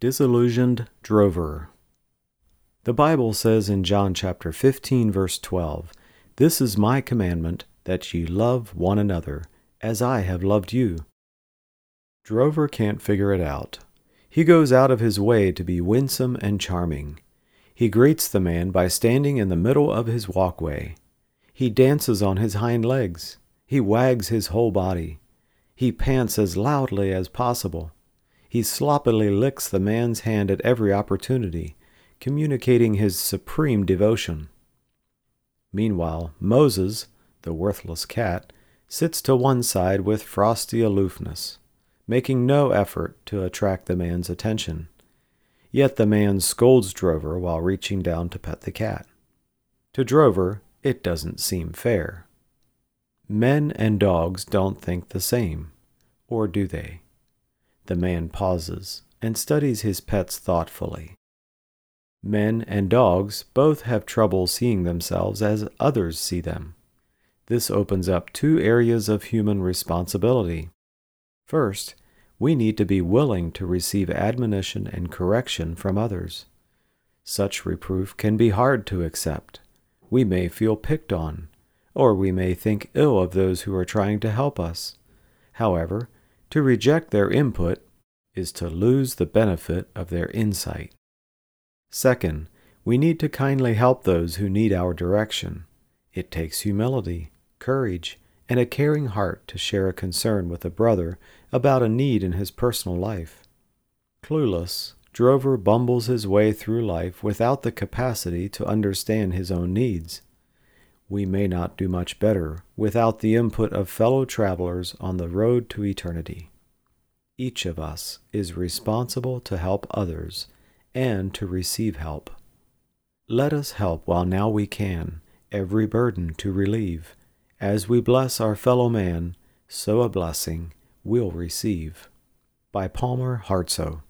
Disillusioned Drover. The Bible says in John chapter 15, verse 12, "This is my commandment, that ye love one another, as I have loved you." Drover can't figure it out. He goes out of his way to be winsome and charming. He greets the man by standing in the middle of his walkway. He dances on his hind legs. He wags his whole body. He pants as loudly as possible. He sloppily licks the man's hand at every opportunity, communicating his supreme devotion. Meanwhile, Moses, the worthless cat, sits to one side with frosty aloofness, making no effort to attract the man's attention. Yet the man scolds Drover while reaching down to pet the cat. To Drover, it doesn't seem fair. Men and dogs don't think the same, or do they? The man pauses and studies his pets thoughtfully. Men and dogs both have trouble seeing themselves as others see them. This opens up two areas of human responsibility. First, we need to be willing to receive admonition and correction from others. Such reproof can be hard to accept. We may feel picked on, or we may think ill of those who are trying to help us. However, to reject their input is to lose the benefit of their insight. Second, we need to kindly help those who need our direction. It takes humility, courage, and a caring heart to share a concern with a brother about a need in his personal life. Clueless, Drover bumbles his way through life without the capacity to understand his own needs. We may not do much better without the input of fellow travelers on the road to eternity. Each of us is responsible to help others and to receive help. Let us help while now we can, every burden to relieve. As we bless our fellow man, so a blessing we'll receive. By Palmer Hartsoe.